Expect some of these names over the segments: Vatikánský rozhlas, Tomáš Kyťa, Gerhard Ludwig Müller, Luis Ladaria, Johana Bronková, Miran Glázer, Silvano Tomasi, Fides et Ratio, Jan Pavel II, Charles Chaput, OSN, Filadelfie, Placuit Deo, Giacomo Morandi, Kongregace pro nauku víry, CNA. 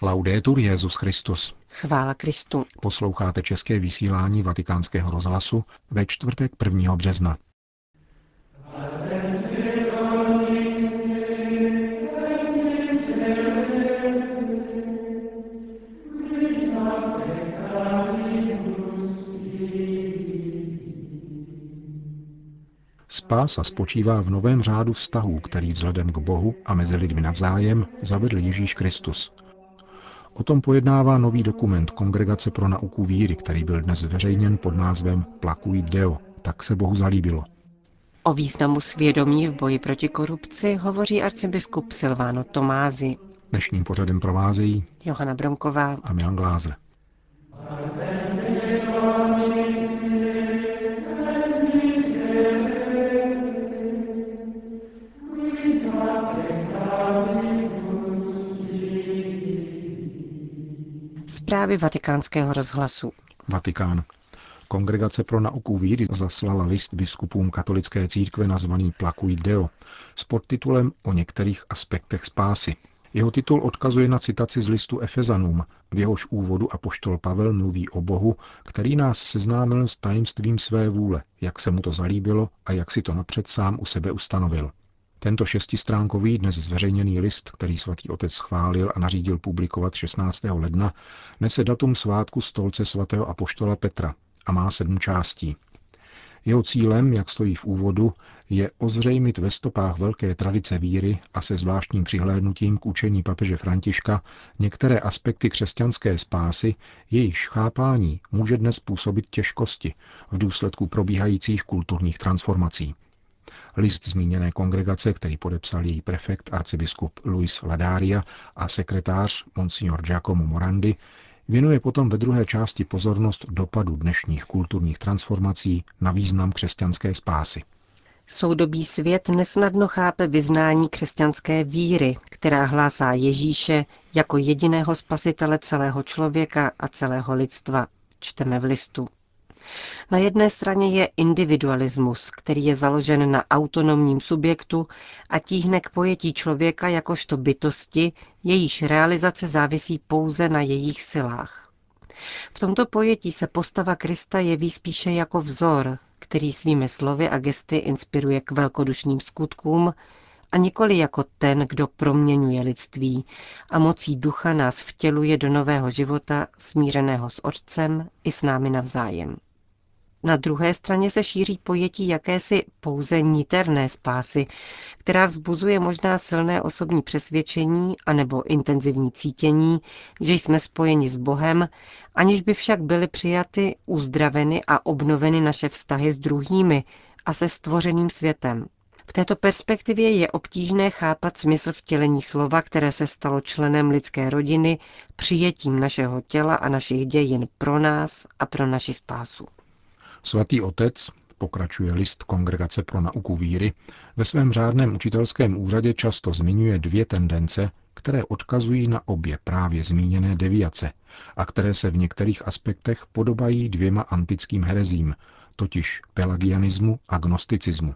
Laudetur Jesus Christus. Chvála Kristu. Posloucháte české vysílání Vatikánského rozhlasu ve čtvrtek 1. března. Spása spočívá v novém řádu vztahů, který vzhledem k Bohu a mezi lidmi navzájem zavedl Ježíš Kristus. O tom pojednává nový dokument Kongregace pro nauku víry, který byl dnes zveřejněn pod názvem Placuit Deo, tak se Bohu zalíbilo. O významu svědomí v boji proti korupci hovoří arcibiskup Silvano Tomasi. Dnešním pořadem provázejí Johana Bronková a Miran Glázer. Zprávy Vatikánského rozhlasu. Vatikán. Kongregace pro nauku víry zaslala list biskupům katolické církve nazvaný Placuit Deo s podtitulem O některých aspektech spásy. Jeho titul odkazuje na citaci z listu Efezanům, v jehož úvodu apoštol Pavel mluví o Bohu, který nás seznámil s tajemstvím své vůle, jak se mu to zalíbilo a jak si to napřed sám u sebe ustanovil. Tento šestistránkový, dnes zveřejněný list, který svatý otec schválil a nařídil publikovat 16. ledna, nese datum svátku stolce svatého apoštola Petra a má 7 částí. Jeho cílem, jak stojí v úvodu, je ozřejmit ve stopách velké tradice víry a se zvláštním přihlédnutím k učení papeže Františka některé aspekty křesťanské spásy, jejichž chápání může dnes působit těžkosti v důsledku probíhajících kulturních transformací. List zmíněné kongregace, který podepsal její prefekt arcibiskup Luis Ladaria a sekretář monsignor Giacomo Morandi, věnuje potom ve druhé části pozornost dopadu dnešních kulturních transformací na význam křesťanské spásy. Soudobý svět nesnadno chápe vyznání křesťanské víry, která hlásá Ježíše jako jediného spasitele celého člověka a celého lidstva, čteme v listu. Na jedné straně je individualismus, který je založen na autonomním subjektu a tíhne k pojetí člověka jakožto bytosti, jejíž realizace závisí pouze na jejich silách. V tomto pojetí se postava Krista jeví spíše jako vzor, který svými slovy a gesty inspiruje k velkodušným skutkům a nikoli jako ten, kdo proměňuje lidství a mocí ducha nás vtěluje do nového života, smířeného s Otcem i s námi navzájem. Na druhé straně se šíří pojetí jakési pouze niterné spásy, která vzbuzuje možná silné osobní přesvědčení anebo intenzivní cítění, že jsme spojeni s Bohem, aniž by však byly přijaty, uzdraveny a obnoveny naše vztahy s druhými a se stvořeným světem. V této perspektivě je obtížné chápat smysl vtělení slova, které se stalo členem lidské rodiny, přijetím našeho těla a našich dějin pro nás a pro naši spásu. Svatý otec, pokračuje list Kongregace pro nauku víry, ve svém řádném učitelském úřadě často zmiňuje 2 tendence, které odkazují na obě právě zmíněné deviace a které se v některých aspektech podobají 2 antickým herezím, totiž pelagianismu a gnosticismu.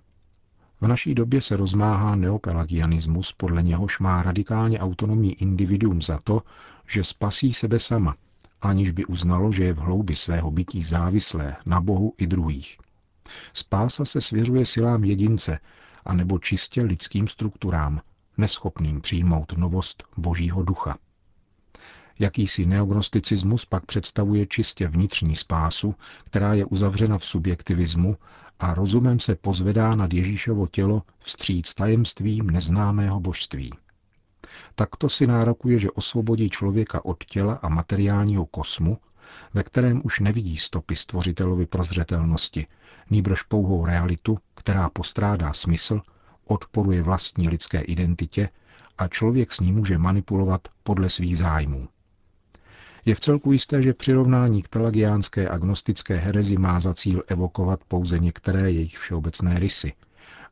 V naší době se rozmáhá neopelagianismus, podle něhož má radikálně autonomní individuum za to, že spasí sebe sama, aniž by uznalo, že je v hloubi svého bytí závislé na Bohu i druhých. Spása se svěřuje silám jedince, anebo čistě lidským strukturám, neschopným přijmout novost Božího ducha. Jakýsi neognosticismus pak představuje čistě vnitřní spásu, která je uzavřena v subjektivismu a rozumem se pozvedá nad Ježíšovo tělo vstříc tajemstvím neznámého božství. Takto si nárokuje, že osvobodí člověka od těla a materiálního kosmu, ve kterém už nevidí stopy stvořitelovy prozřetelnosti, nýbrž pouhou realitu, která postrádá smysl, odporuje vlastní lidské identitě a člověk s ní může manipulovat podle svých zájmů. Je vcelku jisté, že přirovnání k pelagiánské a gnostické herezi má za cíl evokovat pouze některé jejich všeobecné rysy,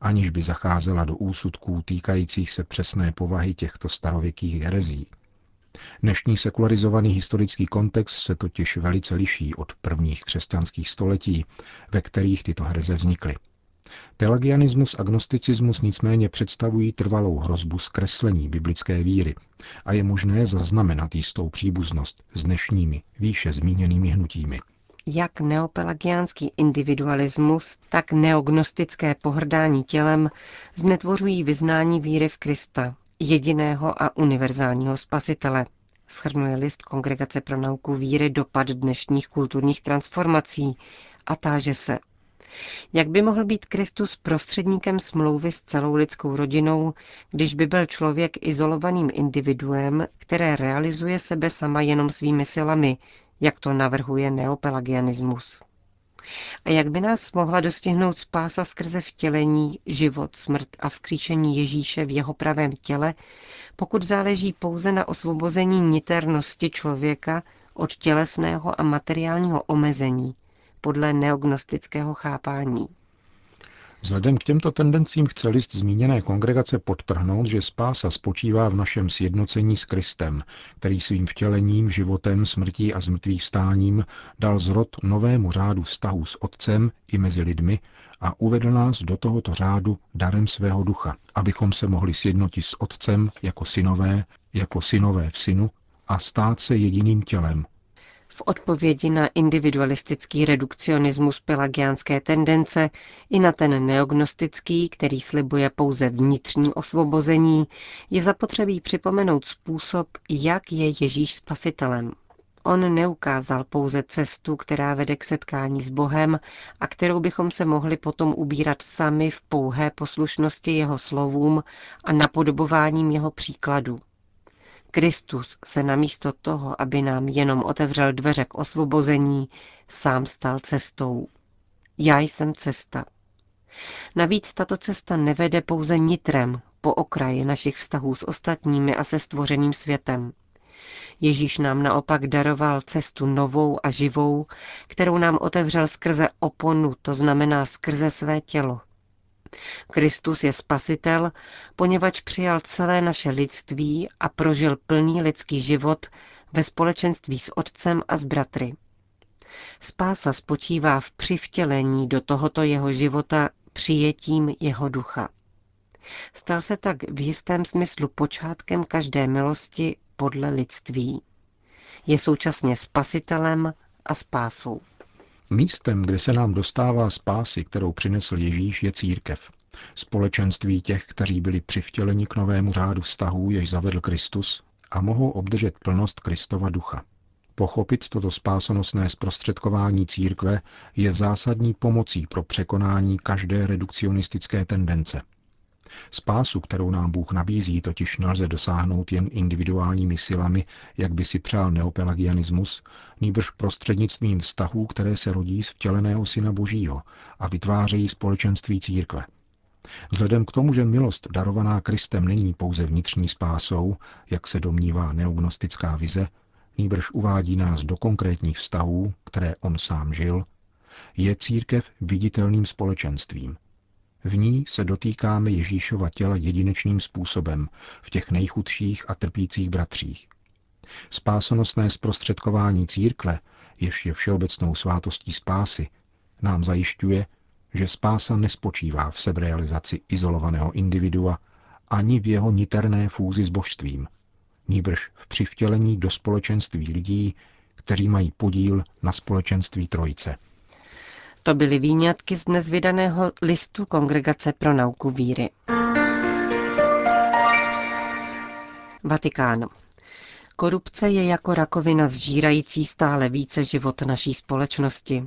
aniž by zacházela do úsudků týkajících se přesné povahy těchto starověkých herezí. Dnešní sekularizovaný historický kontext se totiž velice liší od prvních křesťanských století, ve kterých tyto hereze vznikly. Pelagianismus a gnosticismus nicméně představují trvalou hrozbu zkreslení biblické víry a je možné zaznamenat jistou příbuznost s dnešními, výše zmíněnými hnutími. Jak neopelagiánský individualismus, tak neognostické pohrdání tělem znetvořují vyznání víry v Krista, jediného a univerzálního spasitele, shrnuje list Kongregace pro nauku víry dopad dnešních kulturních transformací a táže se, jak by mohl být Kristus prostředníkem smlouvy s celou lidskou rodinou, když by byl člověk izolovaným individuem, které realizuje sebe sama jenom svými silami, jak to navrhuje neopelagianismus. A jak by nás mohla dostihnout spása skrze vtělení, život, smrt a vzkříšení Ježíše v jeho pravém těle, pokud záleží pouze na osvobození niternosti člověka od tělesného a materiálního omezení, podle neognostického chápání. Vzhledem k těmto tendencím chce list zmíněné kongregace podtrhnout, že spása spočívá v našem sjednocení s Kristem, který svým vtělením, životem, smrtí a zmrtvýchvstáním dal zrod novému řádu vztahu s Otcem i mezi lidmi a uvedl nás do tohoto řádu darem svého ducha, abychom se mohli sjednotit s Otcem jako synové v synu a stát se jediným tělem. V odpovědi na individualistický redukcionismus pelagiánské tendence i na ten neognostický, který slibuje pouze vnitřní osvobození, je zapotřebí připomenout způsob, jak je Ježíš spasitelem. On neukázal pouze cestu, která vede k setkání s Bohem a kterou bychom se mohli potom ubírat sami v pouhé poslušnosti jeho slovům a napodobováním jeho příkladu. Kristus se namísto toho, aby nám jenom otevřel dveře k osvobození, sám stal cestou. Já jsem cesta. Navíc tato cesta nevede pouze nitrem, po okraji našich vztahů s ostatními a se stvořeným světem. Ježíš nám naopak daroval cestu novou a živou, kterou nám otevřel skrze oponu, to znamená skrze své tělo. Kristus je spasitel, poněvadž přijal celé naše lidství a prožil plný lidský život ve společenství s Otcem a s bratry. Spása spočívá v přivtělení do tohoto jeho života přijetím jeho ducha. Stal se tak v jistém smyslu počátkem každé milosti podle lidství. Je současně spasitelem a spásou. Místem, kde se nám dostává spásy, kterou přinesl Ježíš, je církev. Společenství těch, kteří byli přivtěleni k novému řádu vztahů, jež zavedl Kristus, a mohou obdržet plnost Kristova ducha. Pochopit toto spásonosné zprostředkování církve je zásadní pomocí pro překonání každé redukcionistické tendence. Spásu, kterou nám Bůh nabízí, totiž nelze dosáhnout jen individuálními silami, jak by si přál neopelagianismus, nýbrž prostřednictvím vztahů, které se rodí z vtěleného Syna Božího a vytvářejí společenství církve. Vzhledem k tomu, že milost darovaná Kristem není pouze vnitřní spásou, jak se domnívá neognostická vize, nýbrž uvádí nás do konkrétních vztahů, které on sám žil, je církev viditelným společenstvím. V ní se dotýkáme Ježíšova těla jedinečným způsobem v těch nejchudších a trpících bratřích. Spásonosné zprostředkování církve, jež je všeobecnou svátostí spásy, nám zajišťuje, že spása nespočívá v seberealizaci izolovaného individua ani v jeho niterné fúzi s božstvím, nýbrž v přivtělení do společenství lidí, kteří mají podíl na společenství Trojice. To byly výňatky z dnes vydaného listu Kongregace pro nauku víry. Vatikán. Korupce je jako rakovina sžírající stále více život naší společnosti.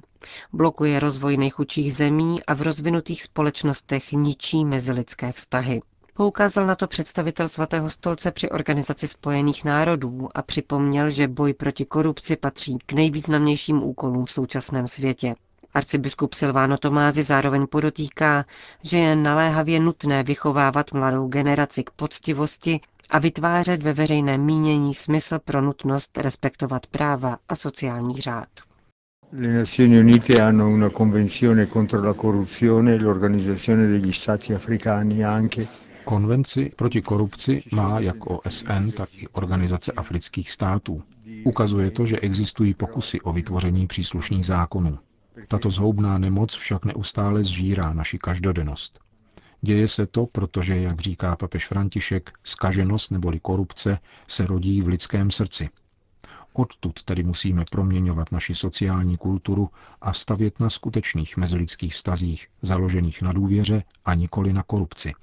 Blokuje rozvoj nejchudších zemí a v rozvinutých společnostech ničí mezilidské vztahy. Poukázal na to představitel Svatého stolce při Organizaci spojených národů a připomněl, že boj proti korupci patří k nejvýznamnějším úkolům v současném světě. Arcibiskup Silvano Tomasi zároveň podotýká, že je naléhavě nutné vychovávat mladou generaci k poctivosti a vytvářet ve veřejném mínění smysl pro nutnost respektovat práva a sociální řád. Konvenci proti korupci má jak OSN, tak i Organizace afrických států. Ukazuje to, že existují pokusy o vytvoření příslušných zákonů. Tato zhoubná nemoc však neustále zžírá naši každodennost. Děje se to, protože, jak říká papež František, zkaženost neboli korupce se rodí v lidském srdci. Odtud tedy musíme proměňovat naši sociální kulturu a stavět na skutečných mezilidských vztazích, založených na důvěře a nikoli na korupci.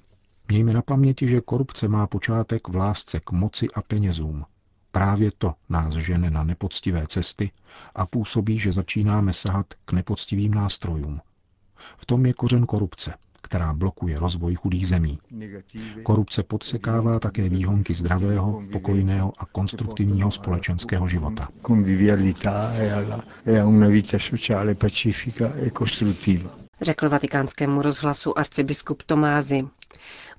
Mějme na paměti, že korupce má počátek v lásce k moci a penězům. Právě to nás žene na nepoctivé cesty a působí, že začínáme sahat k nepoctivým nástrojům. V tom je kořen korupce, která blokuje rozvoj chudých zemí. Korupce podsekává také výhonky zdravého, pokojného a konstruktivního společenského života. Řekl Vatikánskému rozhlasu arcibiskup Tomasi.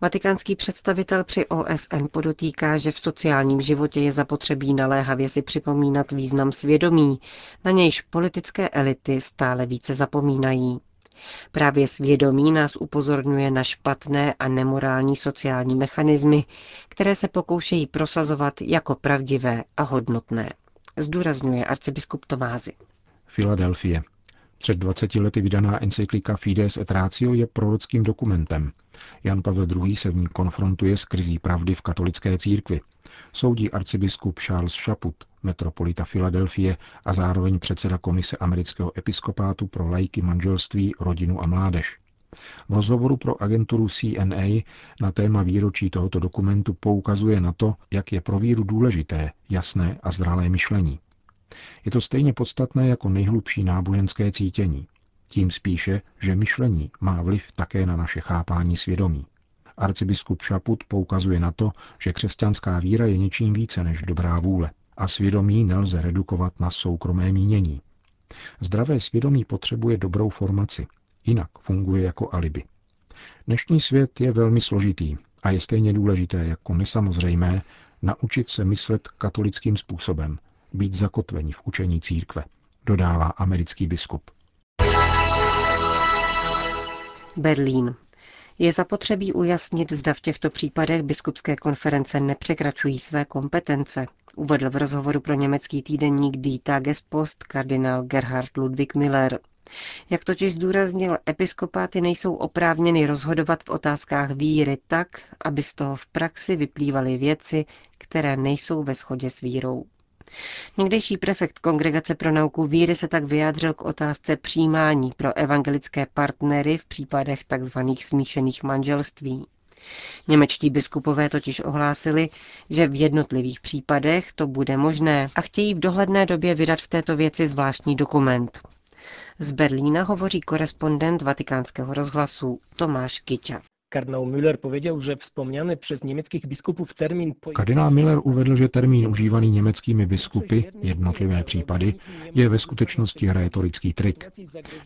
Vatikánský představitel při OSN podotýká, že v sociálním životě je zapotřebí naléhavě si připomínat význam svědomí, na nějž politické elity stále více zapomínají. Právě svědomí nás upozorňuje na špatné a nemorální sociální mechanismy, které se pokoušejí prosazovat jako pravdivé a hodnotné, zdůrazňuje arcibiskup Tomasi. Filadelfie. Před 20 lety vydaná encyklika Fides et Ratio je prorockým dokumentem. Jan Pavel II. Se v ní konfrontuje s krizí pravdy v katolické církvi. Soudí arcibiskup Charles Chaput, metropolita Filadelfie a zároveň předseda Komise amerického episkopátu pro laiky, manželství, rodinu a mládež. V rozhovoru pro agenturu CNA na téma výročí tohoto dokumentu poukazuje na to, jak je pro víru důležité jasné a zralé myšlení. Je to stejně podstatné jako nejhlubší náboženské cítění. Tím spíše, že myšlení má vliv také na naše chápání svědomí. Arcibiskup Chaput poukazuje na to, že křesťanská víra je něčím více než dobrá vůle a svědomí nelze redukovat na soukromé mínění. Zdravé svědomí potřebuje dobrou formaci, jinak funguje jako alibi. Dnešní svět je velmi složitý a je stejně důležité jako nesamozřejmé naučit se myslet katolickým způsobem, být zakotveni v učení církve, dodává americký biskup. Berlín. Je zapotřebí ujasnit, zda v těchto případech biskupské konference nepřekračují své kompetence, uvedl v rozhovoru pro německý týdeník Die Tagespost kardinál Gerhard Ludwig Müller. Jak totiž zdůraznil, episkopáty nejsou oprávněny rozhodovat v otázkách víry tak, aby z toho v praxi vyplývaly věci, které nejsou ve shodě s vírou. Někdejší prefekt Kongregace pro nauku víry se tak vyjádřil k otázce přijímání pro evangelické partnery v případech tzv. Smíšených manželství. Němečtí biskupové totiž ohlásili, že v jednotlivých případech to bude možné a chtějí v dohledné době vydat v této věci zvláštní dokument. Z Berlína hovoří korespondent Vatikánského rozhlasu Tomáš Kyťa. Kardinál Müller pověděl, že vzpomněný přes německých biskupů termín... Kardinál Müller uvedl, že termín užívaný německými biskupy, jednotlivé případy, je ve skutečnosti rétorický trik.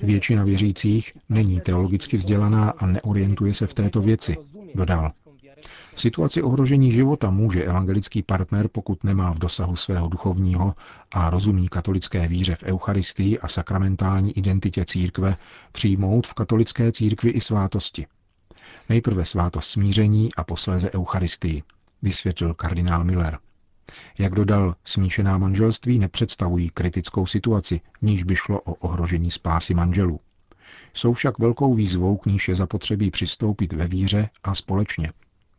Většina věřících není teologicky vzdělaná a neorientuje se v této věci, dodal. V situaci ohrožení života může evangelický partner, pokud nemá v dosahu svého duchovního a rozumí katolické víře v eucharistii a sakramentální identitě církve, přijmout v katolické církvi i svátosti. Nejprve svátost smíření a posléze eucharistii, vysvětlil kardinál Müller. Jak dodal, smíšená manželství nepředstavují kritickou situaci, v níž by šlo o ohrožení spásy manželů. Jsou však velkou výzvou, k níž je zapotřebí přistoupit ve víře a společně.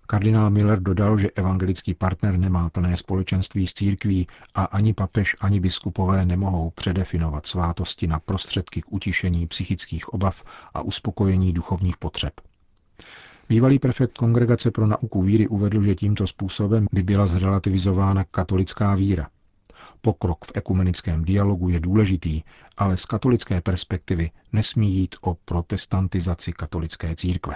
Kardinál Müller dodal, že evangelický partner nemá plné společenství s církví a ani papež, ani biskupové nemohou předefinovat svátosti na prostředky k utišení psychických obav a uspokojení duchovních potřeb. Bývalý prefekt Kongregace pro nauku víry uvedl, že tímto způsobem by byla zrelativizována katolická víra. Pokrok v ekumenickém dialogu je důležitý, ale z katolické perspektivy nesmí jít o protestantizaci katolické církve.